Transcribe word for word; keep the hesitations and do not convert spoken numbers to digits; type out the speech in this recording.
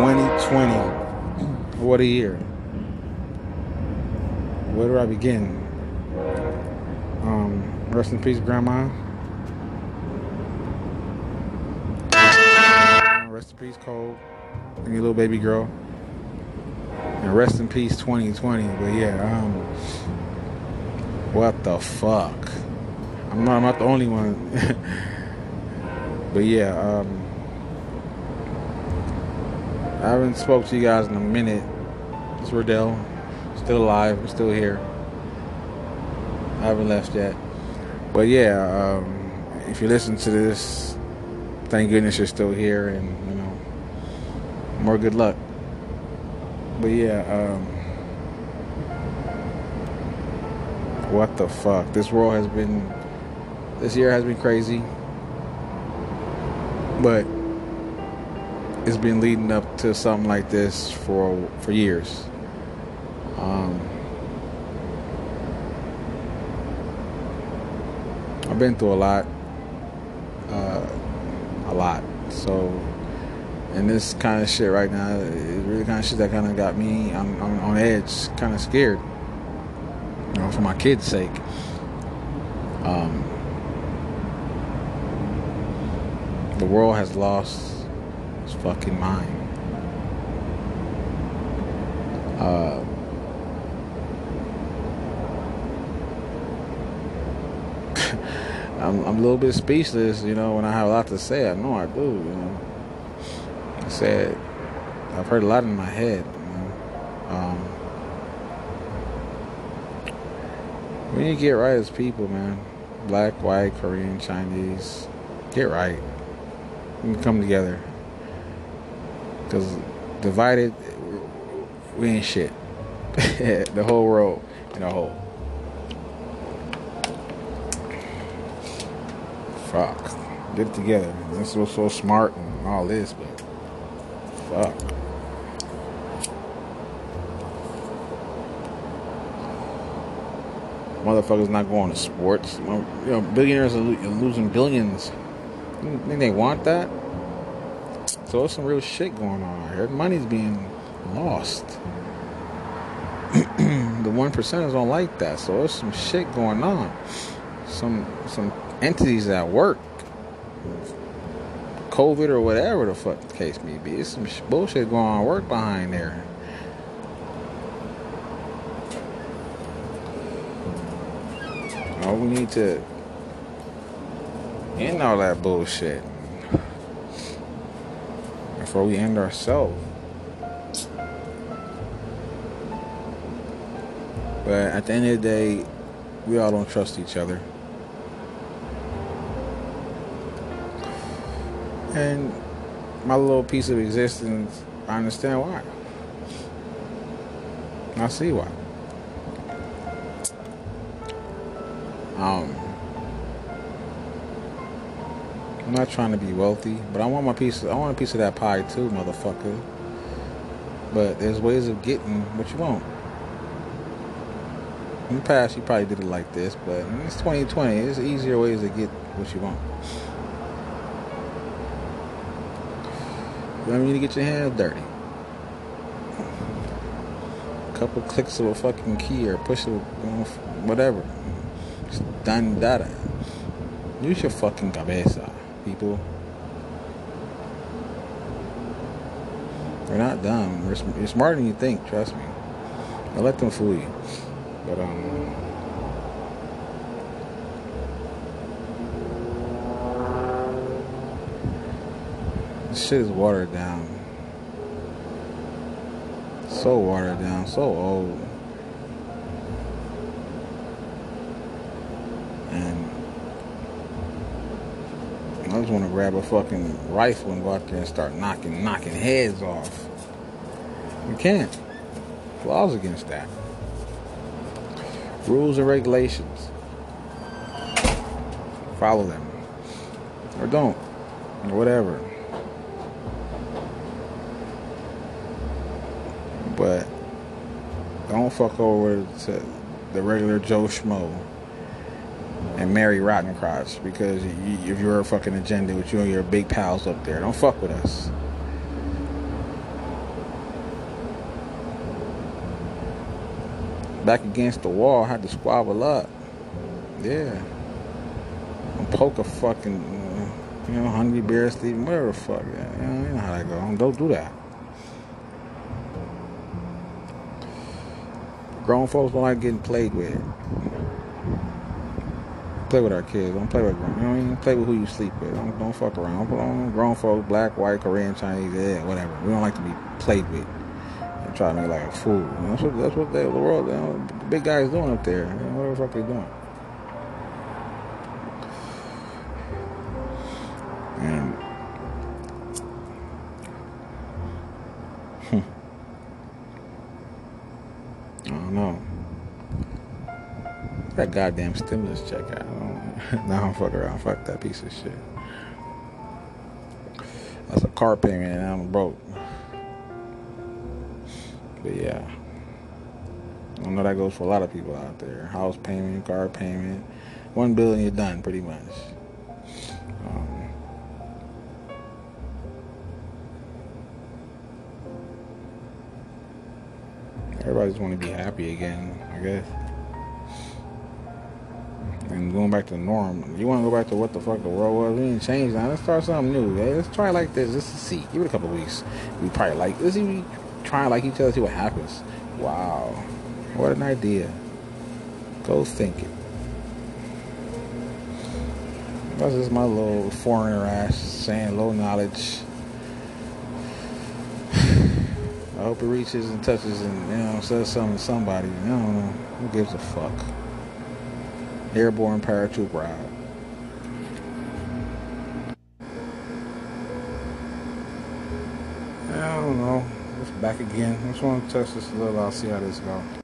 twenty twenty. What a year. Where do I begin? Um, rest in peace, Grandma. Rest in peace, Cole, and your little baby girl. And rest in peace, twenty twenty. But yeah, um, what the fuck? I'm not, I'm not the only one. But yeah, um, I haven't spoke to you guys in a minute. It's Riddell. Still alive. I'm still here. I haven't left yet. But yeah, um, if you listen to this, thank goodness you're still here, and you know, more good luck. But yeah, um, what the fuck? This world has been, this year has been crazy, but it's been leading up to something like this for for years. Um, I've been through a lot, uh, a lot. So, and this kind of shit right now is really kind of shit that kind of got me. I'm, I'm on edge, kind of scared. You know, for my kids' sake. Um, the world has lost its fucking mind. Uh. I'm, I'm a little bit speechless, you know, when I have a lot to say. I know I do, you know. I said, I've heard a lot in my head, you know. Um, when you get right as people, man, black, white, Korean, Chinese, get right. We can come together. Because divided, we ain't shit. The whole world in a whole. Fuck. Get it together. This was so smart and all this, but fuck. Motherfuckers not going to sports. You know, billionaires are losing billions. You think they want that? So there's some real shit going on out here. Money's being lost. The one percenters don't like that. So there's some shit going on. Some some. Entities that work, COVID or whatever the fuck the case may be. It's some bullshit going on, work behind there. Oh, we need to end all that bullshit before we end ourselves. But at the end of the day, we all don't trust each other. And my little piece of existence, I understand why. I see why. Um, I'm not trying to be wealthy, but I want my piece. Of, I want a piece of that pie too, motherfucker. But there's ways of getting what you want. In the past, you probably did it like this, but it's twenty twenty. There's easier ways to get what you want. I mean, you need to get your hands dirty. A couple clicks of a fucking key or push of whatever. Just done data. Use your fucking cabeza, people. We're not dumb. We're, you're smarter than you think, trust me. Don't let them fool you. But, um... this shit is watered down. So watered down, so old. And I just want to grab a fucking rifle and go out there and start knocking, knocking heads off. You can't. Laws against that. Rules and regulations. Follow them. Or don't. Or whatever. But don't fuck over to the regular Joe Schmo and Mary Rottencrotch, because you, if you're a fucking agenda with you and your big pals up there, don't fuck with us. back against the wall. I had to squabble up. Yeah. Poke a fucking, you know, hungry bear sleeping, whatever the fuck. You know, you know how that goes. Don't do that. Grown folks don't like getting played with. Play with our kids. Don't play with grown. You know, you play with who you sleep with. Don't, don't fuck around. Put on grown folks, black, white, Korean, Chinese, yeah, whatever. We don't like to be played with. They try to make like a fool. You know, that's what that's what they, the world, you know, the big guys doing up there. You know, what the fuck they doing? And I don't know. That goddamn stimulus check out. I don't, nah, I don't fuck around. Fuck that piece of shit. That's a car payment and I'm broke. But yeah, I know that goes for a lot of people out there. House payment, car payment, one billion, you're done pretty much. Um, everybody just want to be happy again, I guess. And going back to norm. You want to go back to what the fuck the world was? We didn't change now. Let's start something new. Hey, let's try like this just to see. Give it a couple weeks. We probably like this. We try like each other, see what happens. Wow. What an idea. Go think it. That's just my little foreigner ass saying low knowledge. I hope it reaches and touches and, you know, says something to somebody. I don't know. Who gives a fuck? Airborne paratroop ride. I don't know. It's back again. I just want to test this a little. I'll see how this goes.